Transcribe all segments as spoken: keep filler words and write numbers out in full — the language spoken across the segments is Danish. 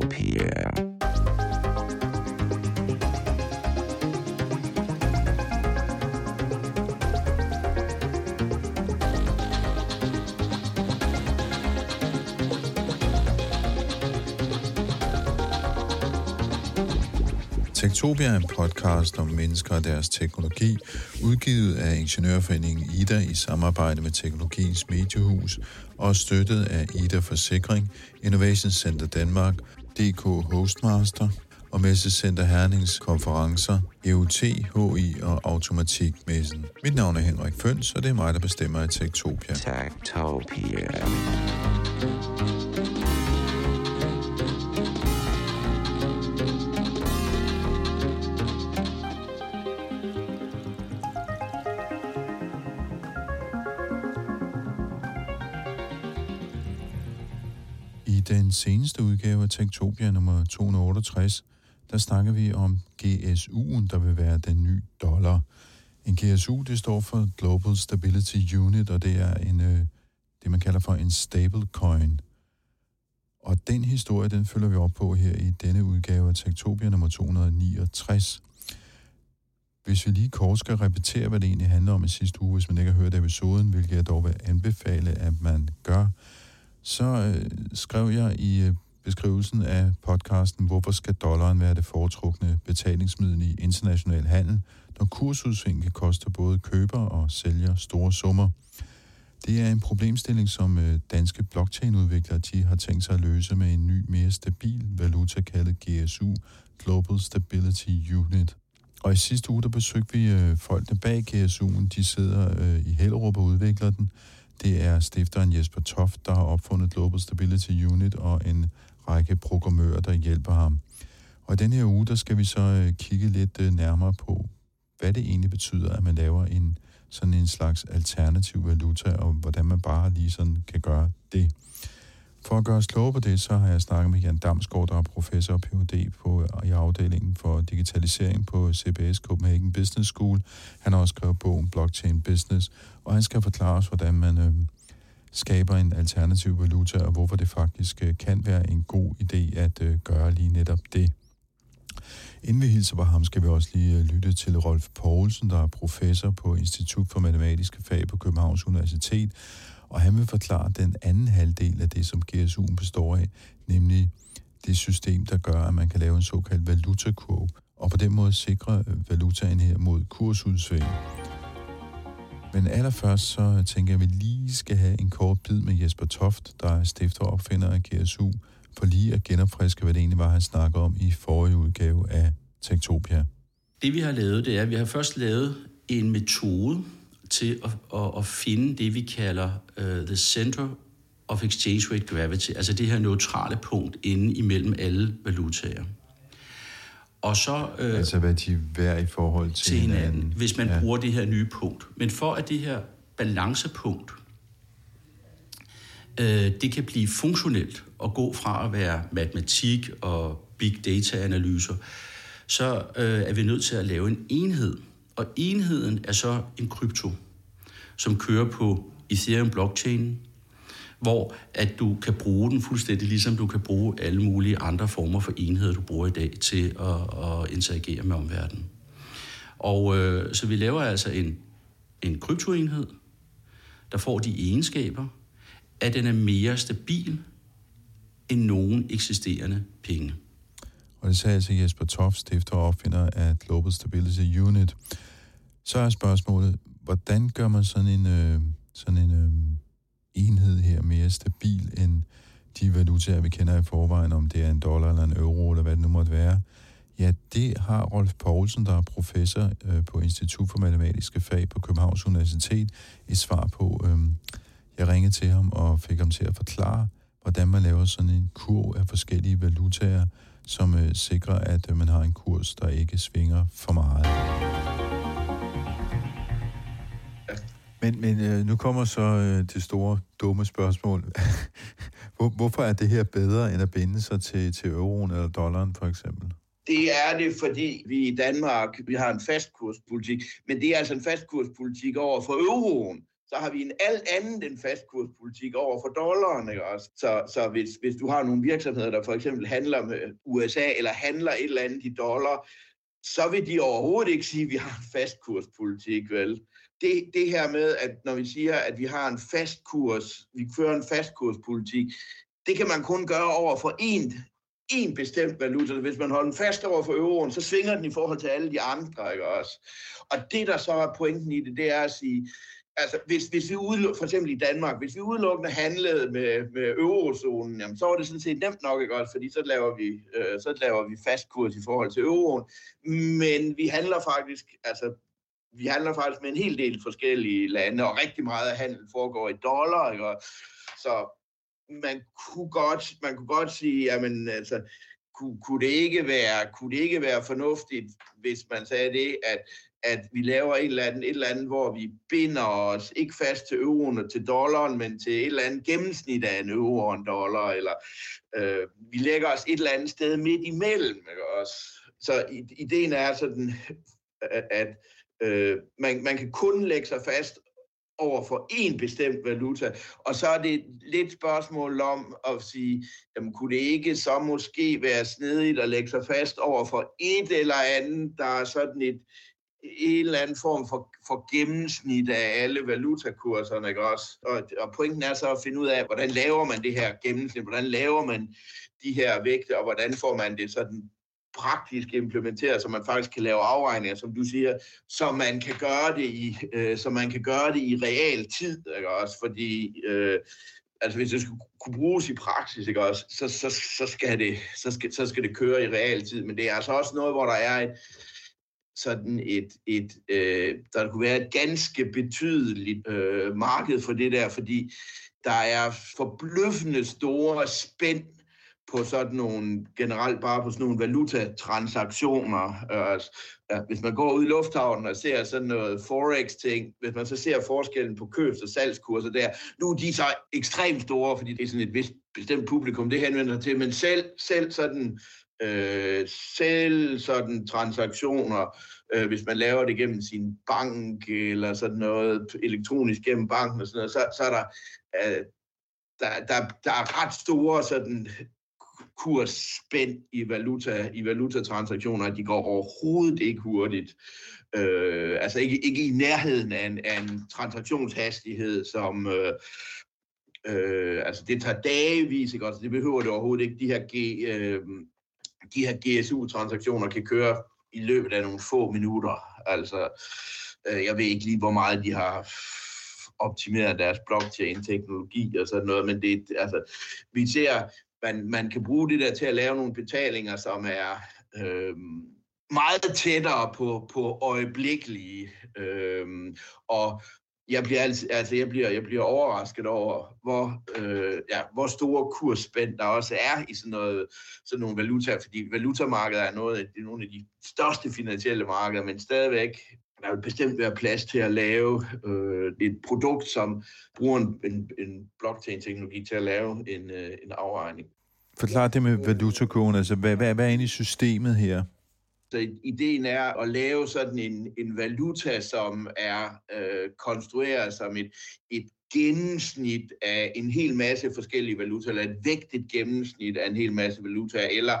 Techtopia. Techtopia er en podcast om mennesker og deres teknologi, udgivet af Ingeniørforeningen I D A i samarbejde med Teknologiens Mediehus og støttet af I D A Forsikring, Innovation Center Danmark, D K hostmaster og Messecenter Hernings konferencer, E U T H I og Automatikmessen. Mit navn er Henrik Føns, og det er mig, der bestemmer i Techtopia. Techtopia. Den seneste udgave af Techtopia nummer to hundrede og otteogtres, der snakker vi om G S U'en, der vil være den nye dollar. En G S U, det står for Global Stability Unit, og det er en, det, man kalder for en stablecoin. Og den historie, den følger vi op på her i denne udgave af Techtopia nummer to hundrede og niogtres. Hvis vi lige kort skal repetere, hvad det egentlig handler om i sidste uge, hvis man ikke har hørt episoden, hvilket jeg dog vil anbefale, at man gør, så øh, skrev jeg i øh, beskrivelsen af podcasten, hvorfor skal dollaren være det foretrukne betalingsmiddel i international handel, når kursudsving kan koste både køber og sælger store summer. Det er en problemstilling, som øh, danske blockchain-udviklere de har tænkt sig at løse med en ny, mere stabil valuta kaldet G S U, Global Stability Unit. Og i sidste uge, der besøgte vi øh, folkene bag G S U'en. De sidder øh, i Hellerup og udvikler den. Det er stifteren Jesper Toft, der har opfundet Global Stability Unit, og en række programmører, der hjælper ham. Og i denne her uge, der skal vi så kigge lidt nærmere på, hvad det egentlig betyder, at man laver en sådan en slags alternativ valuta, og hvordan man bare lige sådan kan gøre det. For at gøre os klogere på det, så har jeg snakket med Jan Damsgaard, der er professor og Ph.D. på, i afdelingen for digitalisering på C B S Copenhagen Business School. Han har også skrevet bogen Blockchain Business, og han skal forklare os, hvordan man øh, skaber en alternativ valuta, og hvorfor det faktisk øh, kan være en god idé at øh, gøre lige netop det. Inden vi hilser på ham, skal vi også lige lytte til Rolf Poulsen, der er professor på Institut for Matematiske Fag på Københavns Universitet, og han vil forklare den anden halvdel af det, som G S U'en består af, nemlig det system, der gør, at man kan lave en såkaldt valutakurve, og på den måde sikre valutaen her mod kursudsving. Men allerførst så tænker jeg, at vi lige skal have en kort bid med Jesper Toft, der er stifter og opfinder af G S U, for lige at genopfriske, hvad det egentlig var, han snakkede om i forrige udgave af Techtopia. Det vi har lavet, det er, at vi har først lavet en metode til at, at, at finde det, vi kalder uh, the center of exchange rate gravity, altså det her neutrale punkt inde imellem alle valutaer. Og så, øh, altså hvad de hver i forhold til, til hinanden, hinanden, hvis man ja. bruger det her nye punkt. Men for at det her balancepunkt, øh, det kan blive funktionelt og gå fra at være matematik og big data-analyser, så øh, er vi nødt til at lave en enhed. Og enheden er så en krypto, som kører på Ethereum blockchain, hvor at du kan bruge den fuldstændig, ligesom du kan bruge alle mulige andre former for enheder, du bruger i dag til at, at interagere med omverdenen. Og øh, så vi laver altså en, en kryptoenhed, der får de egenskaber, at den er mere stabil end nogen eksisterende penge. Og det sagde altså Jesper Toft, stifter og opfinder af Global Stability Unit. Så er spørgsmålet, hvordan gør man sådan en, øh, sådan en øh, enhed her mere stabil end de valutaer, vi kender i forvejen, om det er en dollar eller en euro, eller hvad det nu måtte være? Ja, det har Rolf Poulsen, der er professor øh, på Institut for Matematiske Fag på Københavns Universitet, et svar på. Øh, jeg ringede til ham og fik ham til at forklare, hvordan man laver sådan en kurv af forskellige valutaer, som øh, sikrer, at øh, man har en kurs, der ikke svinger for meget. Men, men øh, nu kommer så øh, det store, dumme spørgsmål. Hvor, hvorfor er det her bedre, end at binde sig til, til euroen eller dollaren, for eksempel? Det er det, fordi vi i Danmark vi har en fastkurspolitik, men det er altså en fastkurspolitik over for euroen. så har vi en alt andet end fastkurspolitik over for dollaren, ikke også? Så, så hvis, hvis du har nogle virksomheder, der for eksempel handler med U S A eller handler et eller andet i dollar, så vil de overhovedet ikke sige, at vi har en fastkurspolitik, vel? Det, det her med, at når vi siger, at vi har en fastkurs, vi kører en fastkurspolitik, det kan man kun gøre over for én en bestemt valuta. Hvis man holder den fast over for euroen, så svinger den i forhold til alle de andre, ikke også? Og det, der så er pointen i det, det er at sige, altså hvis, hvis vi udelukkende, for eksempel i Danmark, hvis vi udelukkende handlede med, med eurozonen, jamen, så var det sådan set nemt nok, ikke også? Fordi så laver vi, øh, så laver vi fast kurs i forhold til euroen. Men vi handler faktisk, altså vi handler faktisk med en hel del forskellige lande, og rigtig meget af handel foregår i dollar, ikke også? Så man kunne godt, man kunne godt sige, jamen, altså, kunne, kunne, det ikke være, kunne det ikke være fornuftigt, hvis man sagde det, at, at vi laver et eller, andet, et eller andet, hvor vi binder os ikke fast til euroen og til dollaren, men til et eller andet gennemsnit af en euro og en dollar, eller øh, vi lægger os et eller andet sted midt imellem, ikke også? Så ideen er sådan, at øh, man, man kan kun lægge sig fast over for én bestemt valuta. Og så er det lidt spørgsmål om at sige, jamen, kunne det ikke så måske være snedigt at lægge sig fast over for et eller andet, der er sådan et, en eller anden form for, for gennemsnit af alle valutakurserne, ikke også? Og, og pointen er så at finde ud af, hvordan laver man det her gennemsnit, hvordan laver man de her vægte, og hvordan får man det sådan praktisk implementeret, så man faktisk kan lave afregninger, som du siger, så man kan gøre det i, øh, så man kan gøre det i real tid, ikke også? Fordi øh, altså hvis det skulle kunne bruges i praksis, ikke også, så, så, så skal det så skal så skal det køre i real tid, men det er altså også noget, hvor der er et sådan et et øh, der kunne være et ganske betydeligt øh, marked for det der, fordi der er forbløffende store spænd på sådan nogle, generelt bare på sådan nogle valutatransaktioner. Hvis man går ud i lufthavnen og ser sådan noget forex-ting, hvis man så ser forskellen på købs- og salgskurser der, nu er de så ekstremt store, fordi det er sådan et vist bestemt publikum, det henvender sig til, men selv, selv sådan øh, selv sådan transaktioner, øh, hvis man laver det gennem sin bank, eller sådan noget elektronisk gennem banken og sådan noget, så, så er der, øh, der, der, der er ret store sådan kursspænd i valuta i valutatransaktioner, de går overhovedet ikke hurtigt. Øh, altså ikke, ikke i nærheden af en, af en transaktionshastighed, som øh, øh, altså det tager dagevis, ikke? Altså det behøver det overhovedet ikke. De her, G, øh, de her G S U-transaktioner kan køre i løbet af nogle få minutter. Altså, øh, jeg ved ikke lige, hvor meget de har optimeret deres blockchain-teknologi og sådan noget, men det altså, vi ser Man, man kan bruge det der til at lave nogle betalinger, som er øh, meget tættere på, på øjeblikkelige. Øh, og jeg bliver, altså, jeg, bliver, jeg bliver overrasket over, hvor, øh, ja, hvor store kursspænd der også er i sådan, noget, sådan nogle valutaer. Fordi valutamarkedet er, noget, det er nogle af de største finansielle markeder, men stadigvæk der vil bestemt være plads til at lave øh, et produkt, som bruger en, en, en blockchain-teknologi til at lave en, øh, en afregning. Forklar det med valutakoden. Altså, hvad, hvad, hvad er egentlig systemet her? Så ideen er at lave sådan en, en valuta, som er øh, konstrueret som et, et gennemsnit af en hel masse forskellige valutaer, eller et vægtet gennemsnit af en hel masse valutaer, eller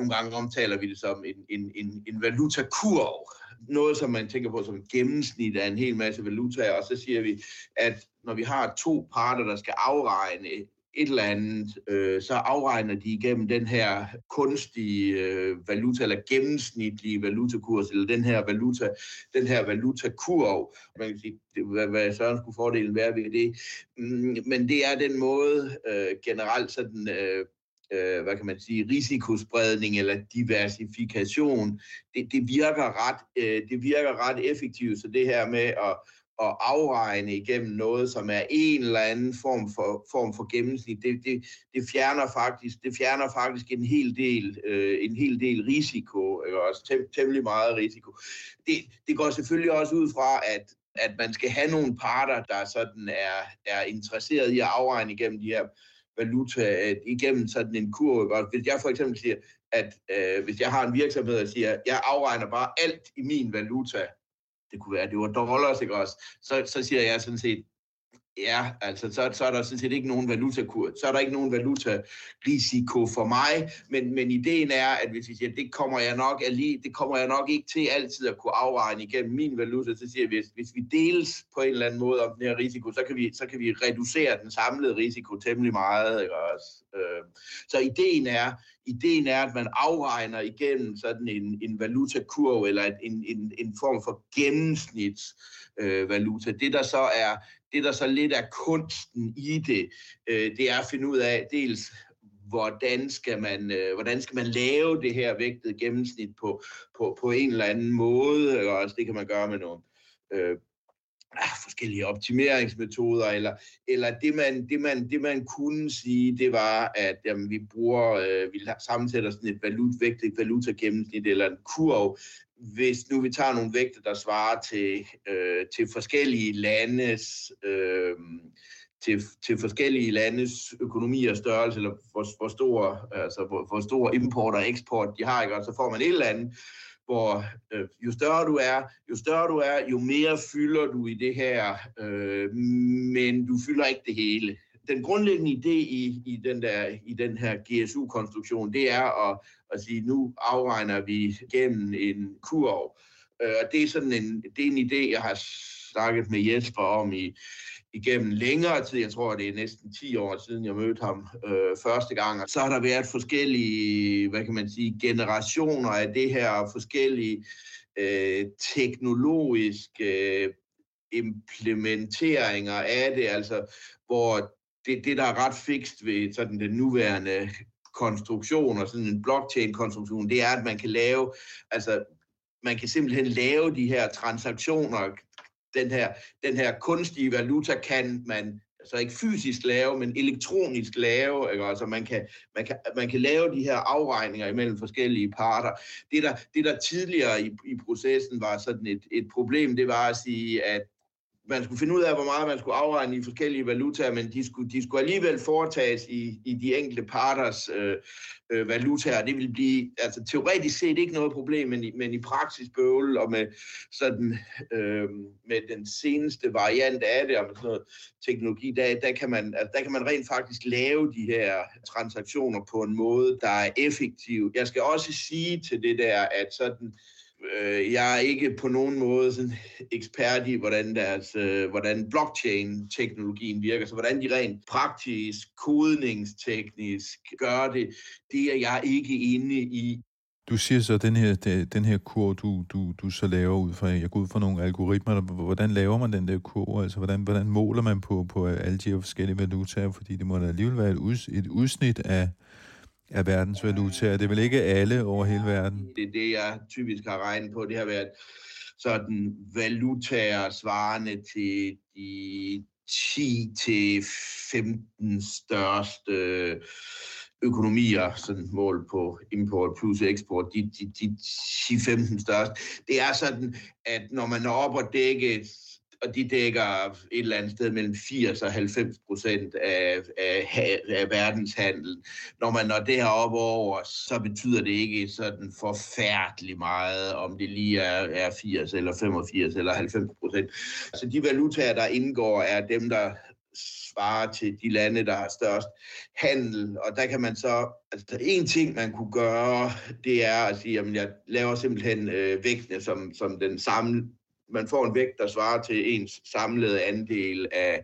nogle gange omtaler vi det som en, en, en, en valutakurv. Noget, som man tænker på som gennemsnit af en hel masse valutaer, og så siger vi, at når vi har to parter, der skal afregne et eller andet, øh, så afregner de igennem den her kunstige øh, valuta, eller gennemsnitlige valutakurs, eller den her valuta, den her valutakurv. Man kan sige, det, hvad, hvad sådan skulle fordelen være ved det. Men det er den måde øh, generelt sådan, øh, hvad kan man sige, risikospredning eller diversifikation, det, det, virker ret, det virker ret effektivt, så det her med at, at afregne igennem noget, som er en eller anden form for, form for gennemsnit, det, det, det, fjerner faktisk, det fjerner faktisk en hel del, en hel del risiko, eller også tem, temmelig meget risiko. Det, det går selvfølgelig også ud fra, at at man skal have nogle parter, der sådan er, er interesseret i at afregne igennem de her valuta igennem sådan en kurve. Hvis jeg for eksempel siger, at øh, hvis jeg har en virksomhed, der siger, at jeg afregner bare alt i min valuta, det kunne være, det var dollars, ikke også? Så, så siger jeg sådan set, Ja, altså så, så er der sådan set ikke nogen valutakur, så er der ikke nogen valutarisiko for mig, men, men ideen er, at hvis vi siger, at det kommer jeg nok allige, det kommer jeg nok ikke til altid at kunne afregne igennem min valuta, så siger vi, hvis, hvis vi deles på en eller anden måde om den her risiko, så kan vi, så kan vi reducere den samlede risiko temmelig meget, ikke også? Så ideen er, ideen er, at man afregner igennem sådan en, en valutakurv eller en, en, en form for gennemsnitsvaluta. Øh, det der så er Det, der så lidt er kunsten i det, det er at finde ud af dels, hvordan skal man, hvordan skal man lave det her vægtede gennemsnit på, på, på en eller anden måde. Og det kan man gøre med nogle øh, forskellige optimeringsmetoder. Eller, eller det, man, det, man, det, man kunne sige, det var, at jamen, vi, bruger, øh, vi sammensætter sådan et valut, vægtet valutagennemsnit eller en kurv. Hvis nu vi tager nogle vægte, der svarer til, øh, til forskellige landes, øh, til, til forskellige landes økonomi og størrelse, eller hvor, hvor, stor, altså, hvor, hvor stor import og eksport de har, ikke? Og så får man et eller andet, hvor øh, jo større du er, jo større du er, jo mere fylder du i det her, øh, men du fylder ikke det hele. Den grundlæggende idé i, i, den, der, i den her G S U-konstruktion, det er at, at sige, at nu afregner vi gennem en kurv. Og det er sådan en, det er en idé, jeg har snakket med Jesper om i, igennem længere tid. Jeg tror, det er næsten ti år siden, jeg mødte ham øh, første gang. Og så har der været forskellige, hvad kan man sige, generationer af det her, forskellige øh, teknologiske øh, implementeringer af det, altså hvor Det, det, der er ret fikst ved sådan den nuværende konstruktion og sådan en blockchain-konstruktion, det er, at man kan lave, altså man kan simpelthen lave de her transaktioner, den her, den her kunstige valuta kan man så ikke fysisk lave, men elektronisk lave, ikke? Altså man kan, man kan, man kan lave de her afregninger imellem forskellige parter. Det der, det, der tidligere i, i processen var sådan et, et problem, det var at sige, at man skulle finde ud af, hvor meget man skulle afregne i forskellige valutaer, men de skulle, de skulle alligevel foretages i, i de enkelte parters øh, øh, valutaer. Det ville blive altså, teoretisk set ikke noget problem, men i, men i praksis bøvl, og med, sådan, øh, med den seneste variant af det, og med sådan noget teknologi, der, der, kan man, altså, der kan man rent faktisk lave de her transaktioner på en måde, der er effektiv. Jeg skal også sige til det der, at sådan... Jeg er ikke på nogen måde sådan ekspert i, hvordan, deres, hvordan blockchain-teknologien virker, så hvordan de rent praktisk, kodningsteknisk gør det, det er jeg ikke inde i. Du siger så, at den her, den her kurv, du, du, du så laver ud fra, jeg går ud fra nogle algoritmer, hvordan laver man den der kurv, altså hvordan, hvordan måler man på, på alle de forskellige valutaer, fordi det må da alligevel være et, uds, et udsnit af... af verdens valutaer. Det er vel ikke alle over hele verden? Det er det, jeg typisk har regnet på. Det har været sådan valutaer svarende til de ti til femten største økonomier, sådan mål på import plus eksport, de, de, de ti til femten største. Det er sådan, at når man er oppe og dække, og de dækker et eller andet sted mellem firs og halvfems procent af, af, af verdenshandlen. Når man når det her op over, så betyder det ikke sådan forfærdeligt meget, om det lige er, er firs eller femogfirs eller halvfems procent. Så de valutaer, der indgår, er dem, der svarer til de lande, der har størst handel. Og der kan man så, altså en ting, man kunne gøre, det er at sige, jamen jeg laver simpelthen øh, vægtene som, som den samme. Man får en vægt, der svarer til ens samlede andel af,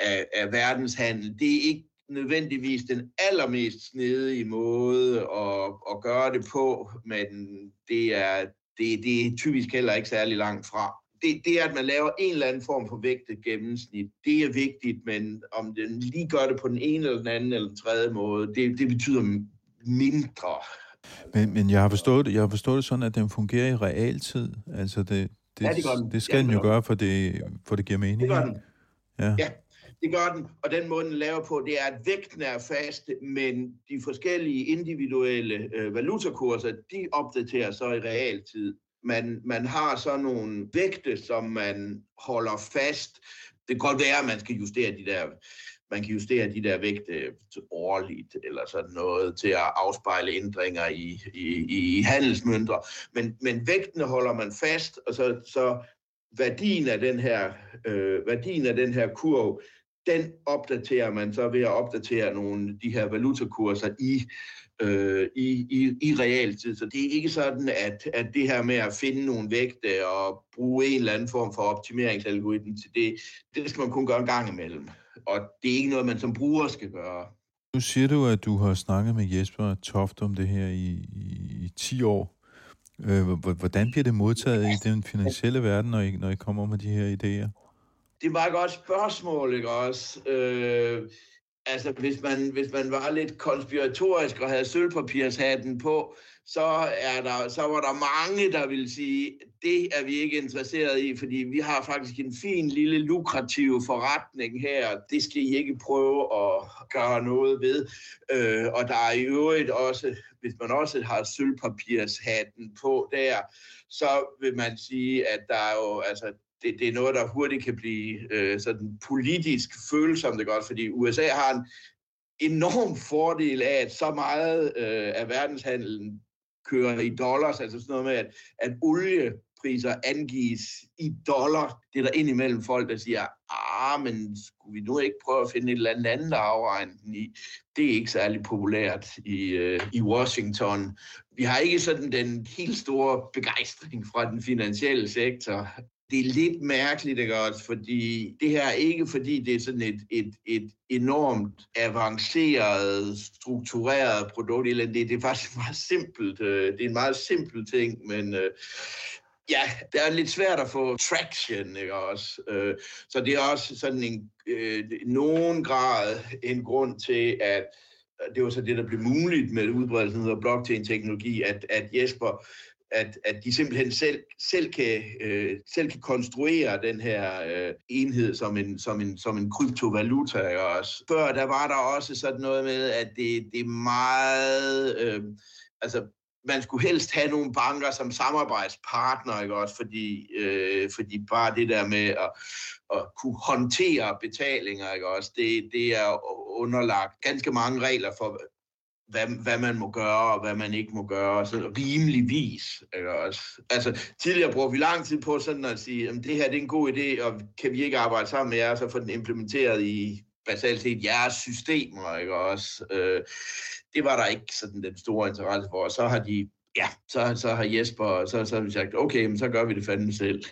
af, af verdenshandel. Det er ikke nødvendigvis den allermest snedige måde at, at gøre det på, men det er, det, det er typisk heller ikke særlig langt fra. Det, det er, at man laver en eller anden form for vægtet gennemsnit. Det er vigtigt, men om den lige gør det på den ene eller den anden eller den tredje måde, det, det betyder mindre. Men, men jeg har forstået, jeg har forstået det sådan, at den fungerer i realtid. Altså det... Det, ja, det, det skal ja, den jo gøre, for det, for det giver mening. Det gør den. Ja. ja, det gør den. Og den måde, den laver på, det er, at vægten er fast, men de forskellige individuelle øh, valutakurser, de opdaterer så i realtid. Man, man har så nogle vægte, som man holder fast. Det kan godt være, at man skal justere de der... Man kan justere de der vægte årligt eller sådan noget til at afspejle ændringer i, i, i handelsmønter. Men, men vægtene holder man fast, og så, så værdien af den her, øh, værdien af den her kurv, den opdaterer man så ved at opdatere nogle af de her valutakurser i, øh, i, i, i realtid. Så det er ikke sådan, at, at det her med at finde nogle vægte og bruge en eller anden form for optimeringsalgoritme til det, det skal man kun gøre en gang imellem. Og det er ikke noget, man som bruger skal gøre. Nu siger du, at du har snakket med Jesper Toft om det her i, i, i ti år. Hvordan bliver det modtaget i den finansielle verden, når I, når I kommer med de her idéer? Det er meget godt spørgsmål, ikke også? Øh, altså, hvis man, hvis man var lidt konspiratorisk og havde sølvpapirshatten på, så, er der, så var der mange, der ville sige, det er vi ikke interesseret i, fordi vi har faktisk en fin, lille, lukrativ forretning her. Det skal I ikke prøve at gøre noget ved. Øh, og der er i øvrigt også, hvis man også har sølvpapirshatten på der, så vil man sige, at der er jo... altså, Det, det er noget, der hurtigt kan blive øh, sådan politisk følsomt, det godt, fordi U S A har en enorm fordel af, at så meget øh, af verdenshandelen kører i dollars, altså sådan noget med, at, at oliepriser angives i dollar. Det er der indimellem folk, der siger, ah, men skulle vi nu ikke prøve at finde et eller andet andet at afregne den i? Det er ikke særlig populært i, øh, i Washington. Vi har ikke sådan den helt store begejstring fra den finansielle sektor. Det er lidt mærkeligt, ikke også, fordi det her er ikke, fordi det er sådan et, et, et enormt avanceret, struktureret produkt, eller det, det er faktisk meget simpelt. Det er en meget simpel ting, men ja, det er lidt svært at få traction, ikke også. Så det er også sådan en, nogen grad en grund til, at det var så det, der blev muligt med udbredelsen af blockchain-teknologi, at, at Jesper... At, at de simpelthen selv, selv, kan, øh, selv kan konstruere den her øh, enhed som en, som, en, som en kryptovaluta. Ikke også? Før der var der også sådan noget med, at det, det er meget... Øh, altså, man skulle helst have nogle banker som samarbejdspartner, ikke også? Fordi, øh, fordi bare det der med at, at kunne håndtere betalinger, ikke også? Det, det er underlagt ganske mange regler for... Hvad, hvad man må gøre, og hvad man ikke må gøre, så rimeligvis. Altså, tidligere brugte vi lang tid på sådan at sige, at det her det er en god idé, og kan vi ikke arbejde sammen med jer, og så få den implementeret i basalt set jeres systemer, ikke også? Det var der ikke sådan den store interesse for, og så har de, ja, så, så har Jesper, så, så har vi sagt, okay, men så gør vi det fandme selv.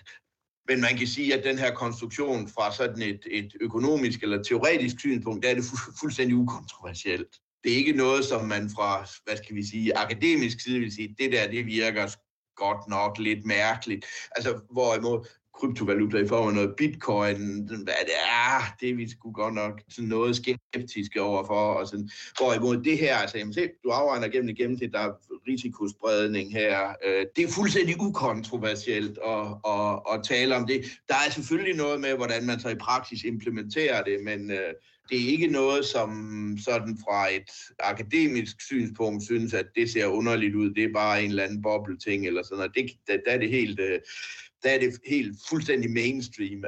Men man kan sige, at den her konstruktion fra sådan et, et økonomisk eller teoretisk synspunkt, der er det fu- fuldstændig ukontroversielt. Det er ikke noget, som man fra, hvad skal vi sige, akademisk side vil sige, det der, det virker godt nok lidt mærkeligt. Altså, hvorimod kryptovaluta i form af noget bitcoin, hvad det er, det er vi sgu godt nok sådan noget skeptiske overfor. Og sådan. Hvorimod det her, altså, jamen, se, du afregner gennem det gennemsnit, der er risikospredning her. Det er fuldstændig ukontroversielt at, at, at tale om det. Der er selvfølgelig noget med, hvordan man så i praksis implementerer det, men... Det er ikke noget, som sådan fra et akademisk synspunkt synes, at det ser underligt ud. Det er bare en eller anden bobleting eller sådan noget. Det, der, der, er det helt, der er det helt fuldstændig mainstream,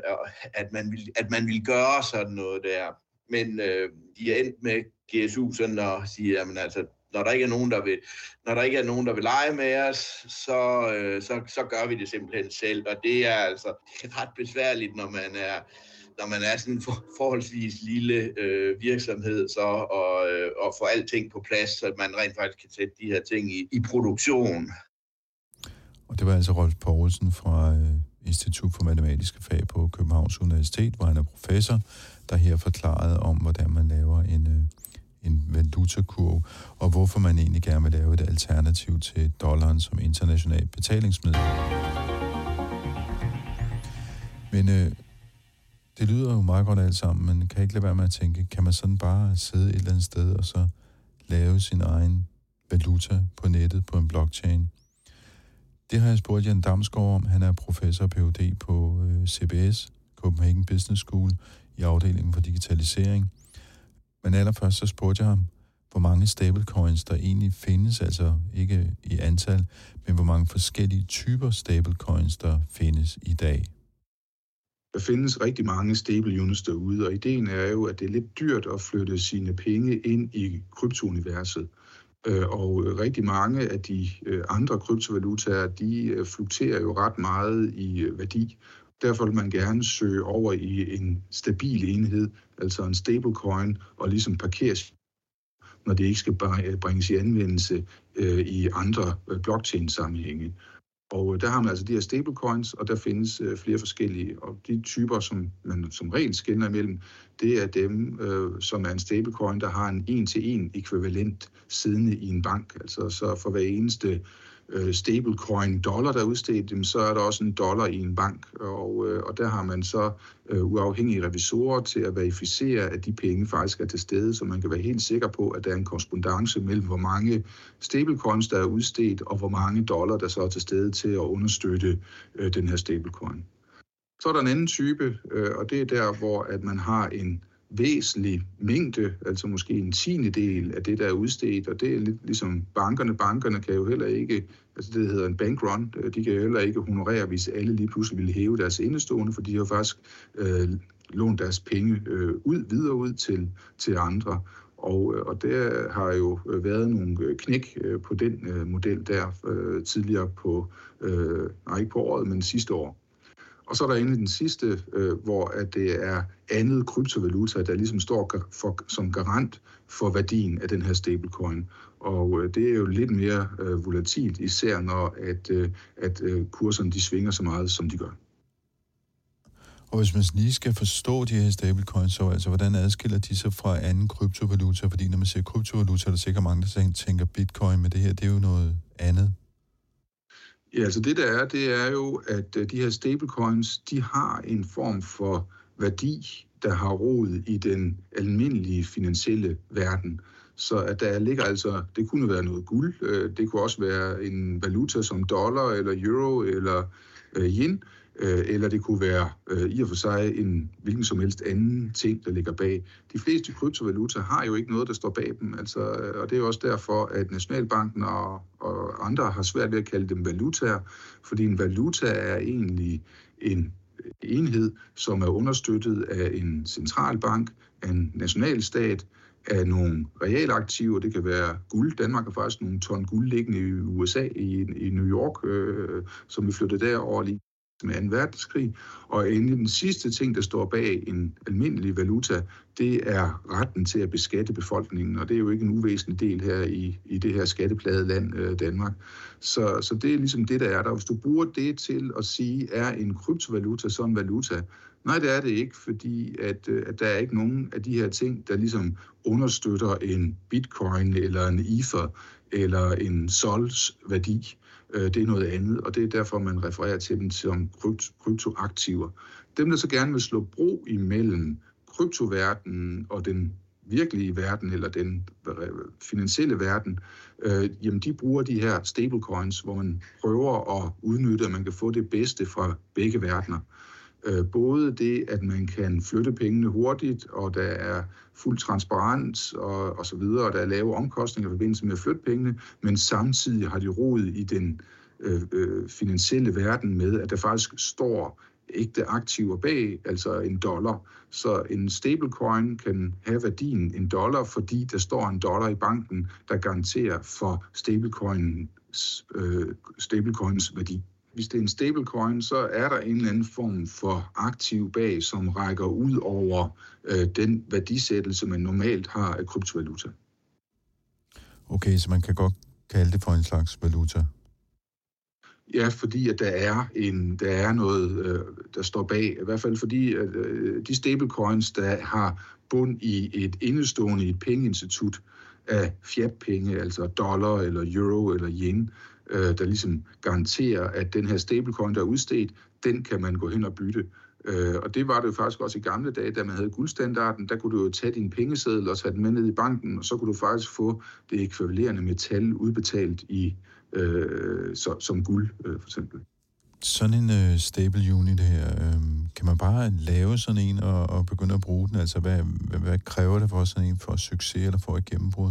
at man vil, at man vil gøre sådan noget der. Men øh, de er endt med G S U sådan og siger, jamen altså, når der ikke er nogen, der vil, når der ikke er nogen, der vil lege med os, så, øh, så, så gør vi det simpelthen selv. Og det er altså det er ret besværligt, når man er... når man er sådan en forholdsvis lille øh, virksomhed, så og, øh, og få alting på plads, så man rent faktisk kan sætte de her ting i, i produktion. Og det var altså Rolf Poulsen fra øh, Institut for Matematiske Fag på Københavns Universitet, hvor han er professor, der her forklarede om, hvordan man laver en, øh, en valutakurve, og hvorfor man egentlig gerne vil lave et alternativ til dollaren som international betalingsmiddel. Men... Øh, Det lyder jo meget godt alt sammen, men kan ikke lade være med at tænke, kan man sådan bare sidde et eller andet sted og så lave sin egen valuta på nettet på en blockchain? Det har jeg spurgt Jan Damsgaard om. Han er professor og Ph.D. på C B S Copenhagen Business School i afdelingen for digitalisering. Men allerførst så spurgte jeg ham, hvor mange stablecoins der egentlig findes, altså ikke i antal, men hvor mange forskellige typer stablecoins der findes i dag. Der findes rigtig mange stable units derude, og ideen er jo, at det er lidt dyrt at flytte sine penge ind i kryptouniverset. Og rigtig mange af de andre kryptovalutaer, de fluktuerer jo ret meget i værdi. Derfor vil man gerne søge over i en stabil enhed, altså en stablecoin, og ligesom parkere, når det ikke skal bringes i anvendelse øh, i andre blockchain-sammenhænge. Og der har man altså de her stablecoins, og der findes øh, flere forskellige. Og de typer, som man som regel skelner imellem, det er dem, øh, som er en stablecoin, der har en en-til-en ekvivalent siddende i en bank. Altså så for hver eneste øh, stablecoin dollar, der er udstedt, så er der også en dollar i en bank. Og, øh, og der har man så øh, uafhængige revisorer til at verificere, at de penge faktisk er til stede, så man kan være helt sikker på, at der er en korrespondance mellem, hvor mange stablecoins, der er udstedt, og hvor mange dollar, der så er til stede til at understøtte øh, den her stablecoin. Så er der en anden type, øh, og det er der, hvor at man har en væsentlig mængde, altså måske en tiende del af det, der er udstedt, og det er lidt ligesom bankerne. Bankerne kan jo heller ikke, altså det hedder en bankrun, de kan jo heller ikke honorere, hvis alle lige pludselig ville hæve deres indestående, for de har jo faktisk øh, lånt deres penge øh, ud, videre ud til, til andre. Og, og der har jo været nogle knæk på den øh, model der øh, tidligere på, øh, nej ikke på året, men sidste år. Og så er der endelig den sidste, øh, hvor at det er andet kryptovaluta, der ligesom står for, som garant for værdien af den her stablecoin. Og øh, det er jo lidt mere øh, volatilt, især når at, øh, at øh, kurserne de svinger så meget, som de gør. Og hvis man lige skal forstå de her stablecoins, så altså, hvordan adskiller de sig fra anden kryptovaluta? Fordi når man siger kryptovaluta, er der sikkert mange, der tænker bitcoin, men det her, det er jo noget andet. Ja, altså det der er, det er jo, at de her stablecoins, de har en form for værdi, der har rod i den almindelige finansielle verden. Så at der ligger altså, det kunne være noget guld, det kunne også være en valuta som dollar eller euro eller yen, eller det kunne være i og for sig en hvilken som helst anden ting, der ligger bag. De fleste kryptovaluta har jo ikke noget, der står bag dem, altså, og det er jo også derfor, at Nationalbanken og, og andre har svært ved at kalde dem valutaer, fordi en valuta er egentlig en enhed, som er understøttet af en centralbank, af en nationalstat, af nogle realaktiver. Det kan være guld. Danmark har faktisk nogle ton guld liggende i U S A, i, i New York, øh, som vi flyttede derover lige med anden verdenskrig. Og endelig den sidste ting, der står bag en almindelig valuta, det er retten til at beskatte befolkningen, og det er jo ikke en uvæsentlig del her i, i det her skatteplagede land, øh, Danmark. Så, så det er ligesom det, der er der. Hvis du bruger det til at sige, er en kryptovaluta så en valuta? Nej, det er det ikke, fordi at, at der er ikke nogen af de her ting, der ligesom understøtter en bitcoin eller en ether eller en sols værdi. Det er noget andet, og det er derfor, man refererer til dem som kryptoaktiver. Dem, der så gerne vil slå bro imellem kryptoverdenen og den virkelige verden, eller den finansielle verden, øh, jamen de bruger de her stablecoins, hvor man prøver at udnytte, at man kan få det bedste fra begge verdener. Øh, både det, at man kan flytte pengene hurtigt, og der er fuld transparens og, og så videre, og der er lave omkostninger i forbindelse med at flytte pengene, men samtidig har de rod i den øh, øh, finansielle verden med, at der faktisk står ægte aktiver bag, altså en dollar. Så en stablecoin kan have værdien en dollar, fordi der står en dollar i banken, der garanterer for stablecoins, øh, stablecoins værdi. Hvis det er en stablecoin, så er der en eller anden form for aktiv bag, som rækker ud over øh, den værdisættelse, man normalt har af kryptovaluta. Okay, så man kan godt kalde det for en slags valuta? Ja, fordi at der er en, der er noget, øh, der står bag. I hvert fald fordi at, øh, de stablecoins, der har bund i et indestående i et pengeinstitut af fiatpenge, altså dollar eller euro eller yen, øh, der ligesom garanterer, at den her stablecoin, der er udstedt, den kan man gå hen og bytte. Øh, og det var det jo faktisk også i gamle dage, da man havde guldstandarden, der kunne du jo tage din pengeseddel og tage den med ned i banken, og så kunne du faktisk få det ekvivalerende metal udbetalt i øh, så, som guld, øh, for eksempel. Sådan en øh, stable unit her, øh, kan man bare lave sådan en og, og begynde at bruge den? Altså, hvad, hvad, hvad kræver det for sådan en for succes eller for et gennembrud?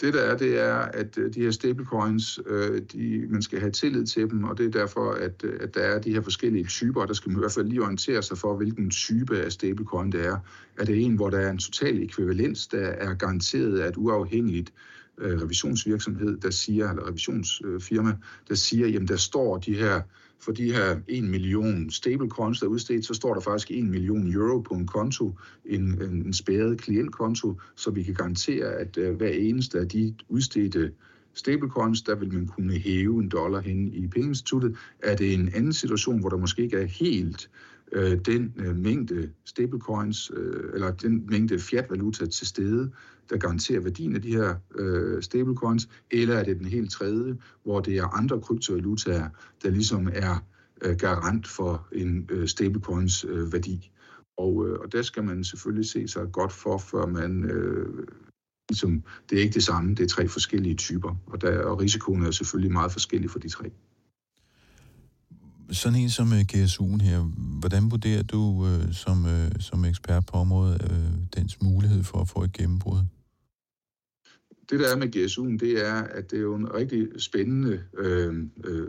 Det der er, det er, at de her stablecoins, øh, de, man skal have tillid til dem, og det er derfor, at, at der er de her forskellige typer, og der skal man i hvert fald lige orientere sig for, hvilken type af stablecoin det er. Er det en, hvor der er en total ekvivalens, der er garanteret af et uafhængigt øh, revisionsvirksomhed, der siger, eller revisionsfirma, der siger, jamen der står de her for de her en million stablecoins, der er udstedt, så står der faktisk en million euro på en konto, en, en spærret klientkonto, så vi kan garantere, at uh, hver eneste af de udstedte stablecoins, der vil man kunne hæve en dollar hen i pengeinstituttet. Er det en anden situation, hvor der måske ikke er helt øh, den øh, mængde stablecoins, øh, eller den mængde fiat-valuta til stede, der garanterer værdien af de her øh, stablecoins, eller er det den helt tredje, hvor det er andre kryptovalutaer, der ligesom er øh, garant for en øh, stablecoins øh, værdi. Og, øh, og der skal man selvfølgelig se sig godt for, før man... Øh, Ligesom, det er ikke det samme, det er tre forskellige typer, og, der, og risikoen er selvfølgelig meget forskellig for de tre. Sådan en som G S U'en her, hvordan vurderer du øh, som, øh, som ekspert på området øh, dens mulighed for at få et gennembrud? Det der er med G S U'en, det er, at det er jo en rigtig spændende øh, øh,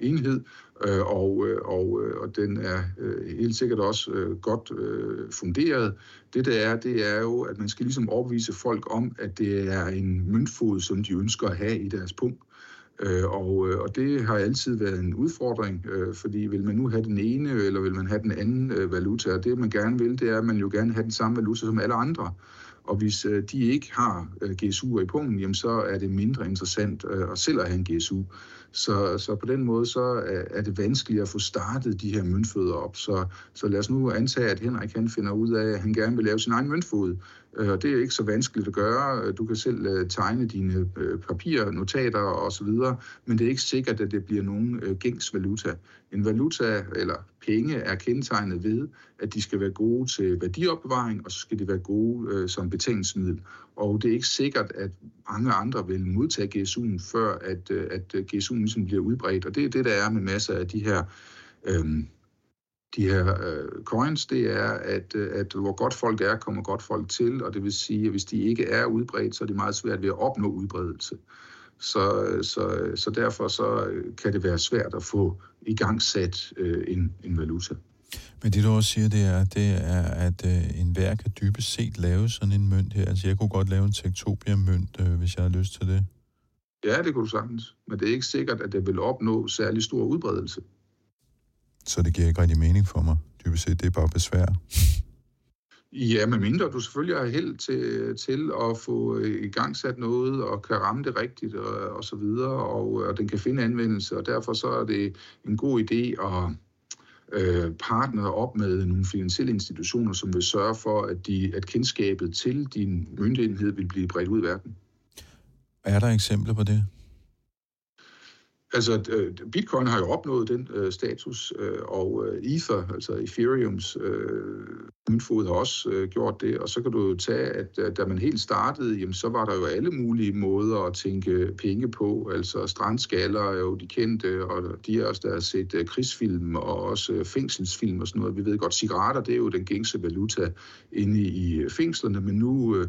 enhed, øh, og, øh, og, øh, og den er øh, helt sikkert også øh, godt øh, funderet. Det der er, det er jo, at man skal ligesom overbevise folk om, at det er en møntfod, som de ønsker at have i deres punkt. Og, og det har altid været en udfordring, fordi vil man nu have den ene, eller vil man have den anden valuta? Og det, man gerne vil, det er, at man jo gerne have den samme valuta som alle andre. Og hvis de ikke har G S U'er i punkten, jamen så er det mindre interessant at selv at have en G S U. Så, så på den måde så er det vanskeligt at få startet de her møntfødder op. Så, så lad os nu antage, at Henrik han finder ud af, at han gerne vil lave sin egen møntfod. Og det er ikke så vanskeligt at gøre. Du kan selv tegne dine papirer, notater osv., men det er ikke sikkert, at det bliver nogen gængs valuta. En valuta eller penge er kendetegnet ved, at de skal være gode til værdiopbevaring, og så skal de være gode øh, som betalingsmiddel. Og det er ikke sikkert, at mange andre vil modtage G S U'en, før at, øh, at G S U'en ligesom bliver udbredt. Og det er det, der er med masser af de her... Øh, De her øh, coins, det er, at, at hvor godt folk er, kommer godt folk til, og det vil sige, at hvis de ikke er udbredt, så er det meget svært ved at opnå udbredelse. Så, så, så derfor så kan det være svært at få igangsat øh, en, en valuta. Men det, du også siger, det er, det er at øh, enhver kan dybest set lave sådan en mønt her. Altså, jeg kunne godt lave en Techtopia-mønt, øh, hvis jeg havde lyst til det. Ja, det kunne du sagtens, men det er ikke sikkert, at det vil opnå særlig stor udbredelse. Så det giver ikke rigtig mening for mig. Dybest set, det er bare besvær. Ja, med mindre du selvfølgelig har held til, til at få igangsat noget, og kan ramme det rigtigt, og, og så videre, og, og den kan finde anvendelse, og derfor så er det en god idé at øh, partnere op med nogle finansielle institutioner, som vil sørge for, at, de, at kendskabet til din myndighed vil blive bredt ud i verden. Er der eksempler på det? Altså, bitcoin har jo opnået den øh, status, øh, og Ether, altså Ethereums øh, møntfod, har også øh, gjort det. Og så kan du jo tage, at da man helt startede, jamen, så var der jo alle mulige måder at tænke penge på. Altså, strandskaller er jo de kendte, og de er også, der har set øh, krigsfilm og også øh, fængselsfilm og sådan noget. Vi ved godt, cigaretter, det er jo den gængse valuta inde i fængslerne, men nu... Øh,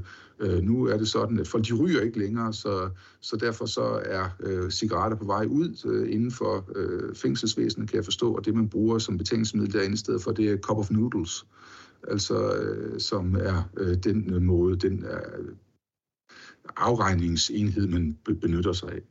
Nu er det sådan, at folk de ryger ikke længere, så, så derfor så er øh, cigaretter på vej ud øh, inden for øh, fængselsvæsenet, kan jeg forstå, og det man bruger som betalingsmiddel derinde i stedet for, det er cup of noodles, altså øh, som er øh, den øh, måde, den øh, afregningsenhed, man benytter sig af.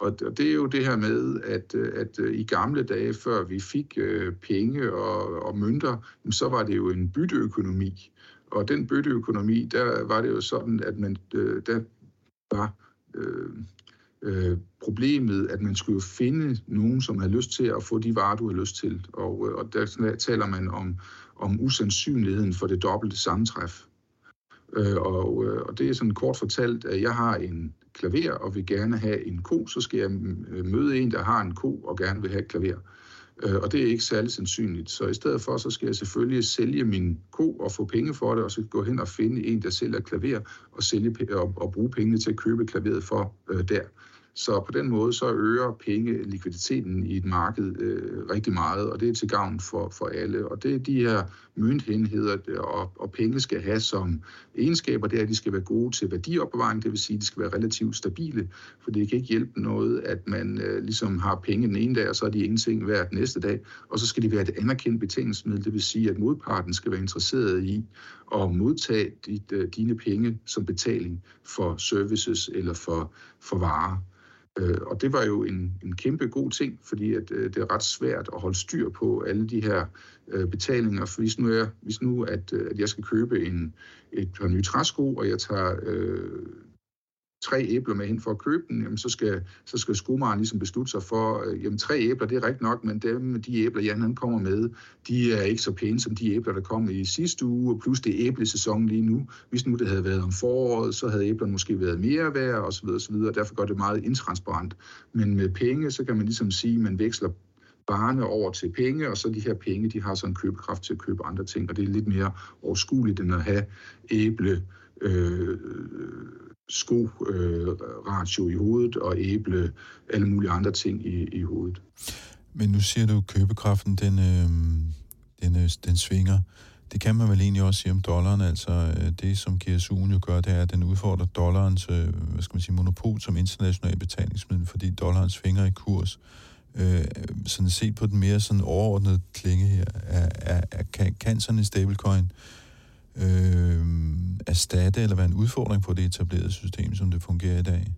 Og det er jo det her med, at, at i gamle dage, før vi fik øh, penge og, og mønter, så var det jo en bytteøkonomi. Og den bytteøkonomi, der var det jo sådan, at man, øh, der var øh, øh, problemet, at man skulle finde nogen, som havde lyst til at få de varer, du havde lyst til. Og, og der taler man om, om usandsynligheden for det dobbelte sammentræf. Øh, og, og det er sådan kort fortalt, at jeg har en klaver og vil gerne have en ko, så skal jeg møde en, der har en ko og gerne vil have et klaver. Og det er ikke særlig sandsynligt. Så i stedet for, så skal jeg selvfølgelig sælge min ko og få penge for det, og så gå hen og finde en, der sælger klaver, og, sælge, og, og bruge pengene til at købe klaveret for øh, der. Så på den måde, så øger penge likviditeten i et marked øh, rigtig meget, og det er til gavn for, for alle. Og det er de her møntenheder, og, og penge skal have som egenskaber, det er, at de skal være gode til værdiopbevaring, det vil sige, at de skal være relativt stabile, for det kan ikke hjælpe noget, at man øh, ligesom har penge den ene dag, og så er de ingenting værd den næste dag, og så skal de være et anerkendt betalingsmiddel, det vil sige, at modparten skal være interesseret i at modtage dit, øh, dine penge som betaling for services eller for, for varer. Og det var jo en, en kæmpe god ting, fordi at, øh, det er ret svært at holde styr på alle de her øh, betalinger. For hvis nu, jeg, hvis nu at, at jeg skal købe en, et par nye træsko, og jeg tager øh, tre æbler med hen for at købe den, jamen så skal, så skal skomageren ligesom beslutte sig for, øh, jamen tre æbler, det er rigtigt nok, men dem, de æbler, Jan han kommer med, de er ikke så pæne som de æbler, der kom i sidste uge, og plus det er æblesæsonen lige nu. Hvis nu det havde været om foråret, så havde æblerne måske været mere værd, osv. osv. Derfor gør det meget intransparent. Men med penge, så kan man ligesom sige, at man veksler varerne over til penge, og så de her penge, de har så en købekraft til at købe andre ting, og det er lidt mere overskueligt, end at have æble, øh, sko-ratio øh, i hovedet, og æble, alle mulige andre ting i, i hovedet. Men nu siger du, at købekraften, den, øh, den, øh, den svinger. Det kan man vel egentlig også sige om dollaren, altså det, som G S U'en jo gør, det er, at den udfordrer dollarens øh, hvad skal man sige, monopol som international betalingsmiddel, fordi dollaren svinger i kurs. Øh, sådan set på den mere sådan overordnede klinge her, er, er, er, kan, kan sådan en stablecoin Øh, erstatte eller være en udfordring for det etablerede system, som det fungerer i dag?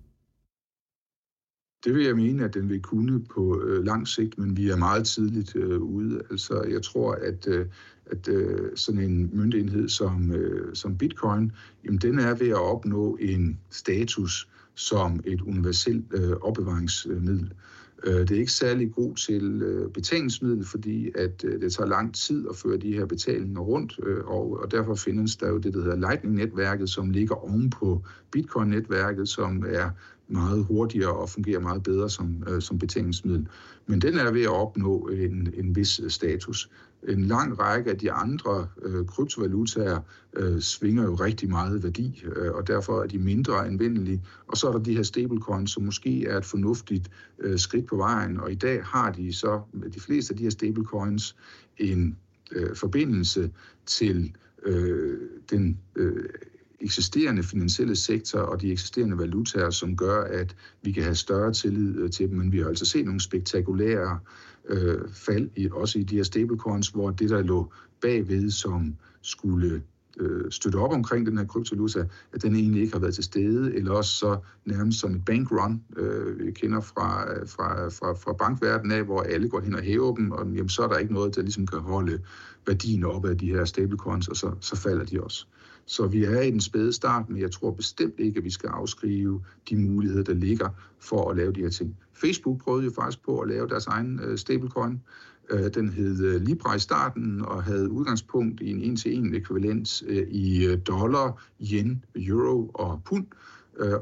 Det vil jeg mene, at den vil kunne på øh, lang sigt, men vi er meget tidligt øh, ude. Altså, jeg tror, at, øh, at øh, sådan en møntenhed som, øh, som Bitcoin, jamen, den er ved at opnå en status som et universelt øh, opbevaringsmiddel. Det er ikke særlig god til betalingsmiddel, fordi at det tager lang tid at føre de her betalinger rundt, og derfor findes der jo det, der hedder Lightning-netværket, som ligger oven på Bitcoin-netværket, som er meget hurtigere og fungerer meget bedre som, som betalingsmiddel. Men den er ved at opnå en, en vis status. En lang række af de andre øh, kryptovalutaer øh, svinger jo rigtig meget værdi, øh, og derfor er de mindre anvendelige. Og så er der de her stablecoins, som måske er et fornuftigt øh, skridt på vejen, og i dag har de så, de fleste af de her stablecoins, en øh, forbindelse til øh, den øh, eksisterende finansielle sektor og de eksisterende valutaer, som gør, at vi kan have større tillid til dem, men vi har altså set nogle spektakulære øh, fald, i, også i de her stablecoins, hvor det, der lå bagved, som skulle øh, støtte op omkring den her kryptovaluta, at den egentlig ikke har været til stede, eller også så nærmest som et bankrun, øh, vi kender fra, fra, fra, fra bankverdenen af, hvor alle går hen og hæver dem, og jamen, så er der ikke noget, der ligesom kan holde værdien op af de her stablecoins, og så, så falder de også. Så vi er i den spæde start, men jeg tror bestemt ikke, at vi skal afskrive de muligheder, der ligger for at lave de her ting. Facebook prøvede jo faktisk på at lave deres egen stablecoin. Den hed Libra i starten og havde udgangspunkt i en en-til-en ekvivalens i dollar, yen, euro og pund.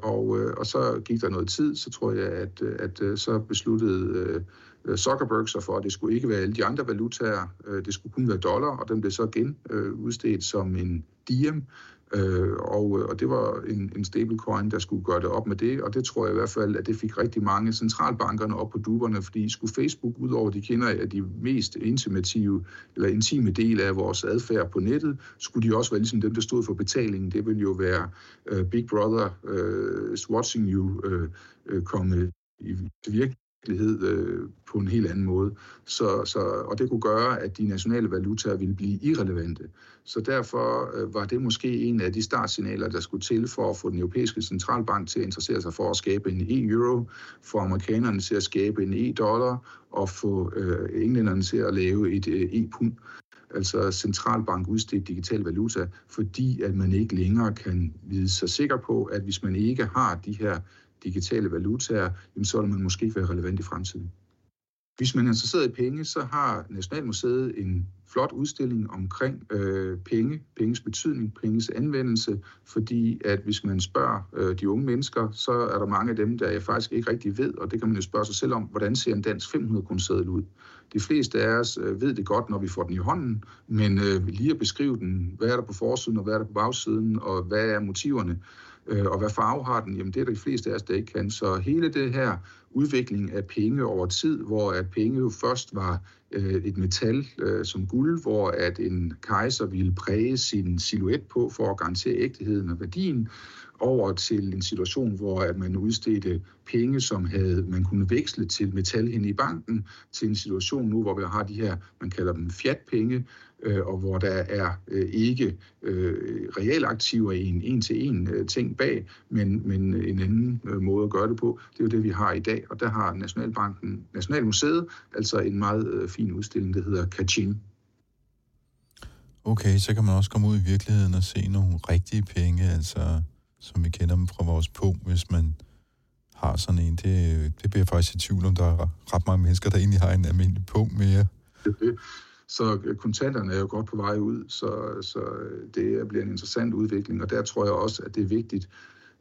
Og, og så gik der noget tid, så tror jeg, at, at så besluttede Zuckerberg sig for, at det skulle ikke være alle de andre valutaer, det skulle kun være dollar, og den blev så igen udstedt som en diem, og, og det var en, en stablecoin, der skulle gøre det op med det, og det tror jeg i hvert fald, at det fik rigtig mange centralbankerne op på duberne, fordi skulle Facebook, udover de kender af de mest intimative, eller intime dele af vores adfærd på nettet, skulle de også være ligesom dem, der stod for betalingen. Det ville jo være uh, Big Brother uh, watching you uh, uh, komme i virkeligheden på en helt anden måde. Så, så, og det kunne gøre, at de nationale valutaer ville blive irrelevante. Så derfor var det måske en af de startsignaler, der skulle til for at få den europæiske centralbank til at interessere sig for at skabe en e-euro, få amerikanerne til at skabe en e-dollar og få øh, englænderne til at lave et øh, e-pund. Altså centralbank udstedt digital valuta, fordi at man ikke længere kan vide sig sikker på, at hvis man ikke har de her digitale valutaer, så vil man måske ikke være relevant i fremtiden. Hvis man er interesseret i penge, så har Nationalmuseet en flot udstilling omkring øh, penge, penges betydning, penges anvendelse, fordi at hvis man spørger øh, de unge mennesker, så er der mange af dem, der jeg faktisk ikke rigtig ved, og det kan man jo spørge sig selv om, hvordan ser en dansk fem hundrede kroner seddel ud? De fleste af os øh, ved det godt, når vi får den i hånden, men øh, lige at beskrive den, hvad er der på forsiden, og hvad er der på bagsiden, og hvad er motiverne, og hvad farve har den, jamen det er der de fleste af os, der ikke kan. Så hele det her udvikling af penge over tid, hvor at penge jo først var øh, et metal øh, som guld, hvor at en kejser ville præge sin silhuet på for at garantere ægtheden og værdien, over til en situation, hvor at man udstedte penge, som havde, man kunne veksle til metal hen i banken, til en situation nu, hvor vi har de her, man kalder dem fiatpenge, øh, og hvor der er øh, ikke øh, realaktiver i en en-til-en øh, ting bag, men, men en anden øh, måde at gøre det på. Det er jo det, vi har i dag, og der har Nationalbanken, Nationalmuseet, altså en meget øh, fin udstilling, der hedder Kachin. Okay, så kan man også komme ud i virkeligheden og se nogle rigtige penge, altså som vi kender dem fra vores på, hvis man har sådan en. Det, det bliver faktisk i tvivl om, der er ret mange mennesker, der egentlig har en almindelig på mere. Så kontanterne er jo godt på vej ud, så, så det bliver en interessant udvikling, og der tror jeg også, at det er vigtigt,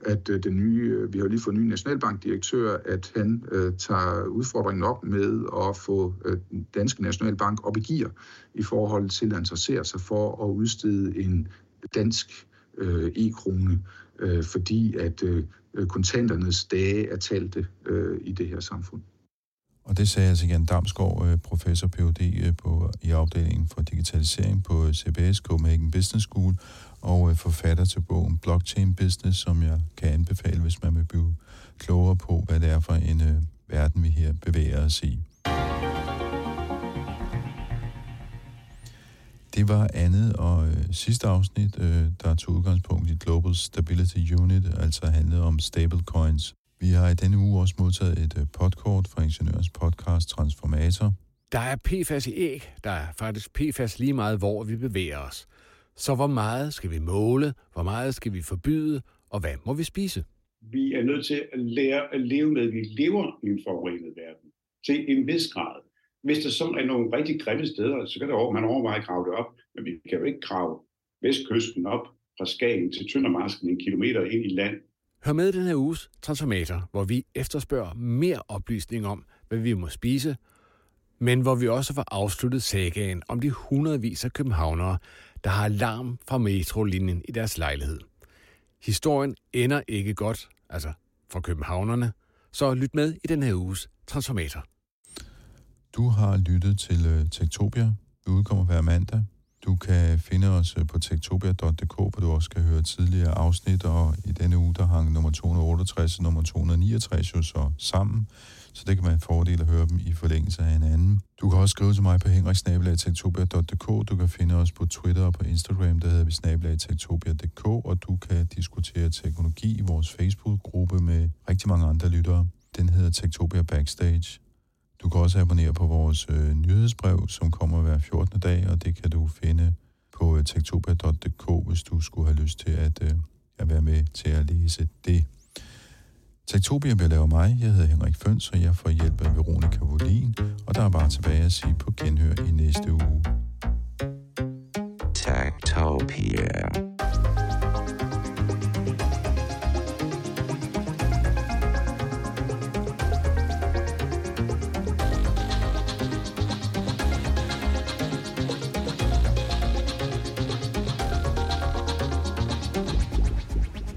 at den nye, vi har lige fået en ny nationalbankdirektør, at han øh, tager udfordringen op med at få øh, den danske nationalbank op i gear i forhold til at interessere sig for at udstede en dansk øh, e-krone, øh, fordi at øh, kontanternes dage er talte øh, i det her samfund. Og det sagde altså Jan Damsgaard, professor P H D på, i afdelingen for digitalisering på C B S Copenhagen Business School og forfatter til bogen Blockchain Business, som jeg kan anbefale, hvis man vil blive klogere på, hvad det er for en uh, verden, vi her bevæger os i. Det var andet og uh, sidste afsnit, uh, der tog udgangspunkt i Global Stability Unit, altså handlede om stablecoins. Vi har i denne uge også modtaget et podkort fra Ingeniørens podcast Transformator. Der er P F A S i æg. Der er faktisk P F A S lige meget, hvor vi bevæger os. Så hvor meget skal vi måle? Hvor meget skal vi forbyde? Og hvad må vi spise? Vi er nødt til at lære at leve med, at vi lever i en forurenet verden. Til en vis grad. Hvis der så er nogle rigtig grimme steder, så kan man overveje at grave det op. Men vi kan jo ikke grave vestkysten op fra Skagen til Tøndermarsken en kilometer ind i land. Hør med den her uges Transformator, hvor vi efterspørger mere oplysning om, hvad vi må spise, men hvor vi også får afsluttet sagaen om de hundredvis af københavnere, der har alarm fra metrolinjen i deres lejlighed. Historien ender ikke godt, altså for københavnerne, så lyt med i den her uges Transformator. Du har lyttet til Techtopia. Vi udkommer hver mandag. Du kan finde os på techtopia punktum d k, hvor du også kan høre tidligere afsnit, og i denne uge, der hang nummer to hundrede otteogtres og nummer to hundrede niogtres jo så sammen, så det kan være en fordel at høre dem i forlængelse af hinanden. Du kan også skrive til mig på henrik snabel-a techtopia punktum d k, du kan finde os på Twitter og på Instagram, der hedder vi snabel-a techtopia punktum d k, og du kan diskutere teknologi i vores Facebook-gruppe med rigtig mange andre lyttere. Den hedder Techtopia Backstage. Du kan også abonnere på vores øh, nyhedsbrev, som kommer hver fjortende dag, og det kan du finde på øh, techtopia punktum d k, hvis du skulle have lyst til at, øh, at være med til at læse det. Techtopia vil lave mig. Jeg hedder Henrik Føns, og jeg får hjælp af Veronica Wollin, og der er bare tilbage at sige på genhør i næste uge. Techtopia.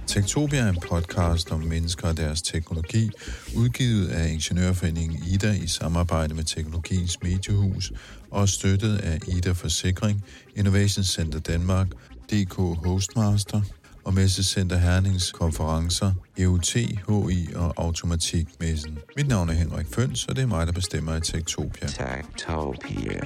Techtopia er en podcast om mennesker og deres teknologi, udgivet af Ingeniørforeningen I D A i samarbejde med Teknologiens Mediehus og støttet af I D A Forsikring, Innovation Center Danmark, D K Hostmaster og Messecenter Hernings konferencer, E U T H I og Automatikmessen. Mit navn er Henrik Føns, og det er mig, der bestemmer i Techtopia. Techtopia.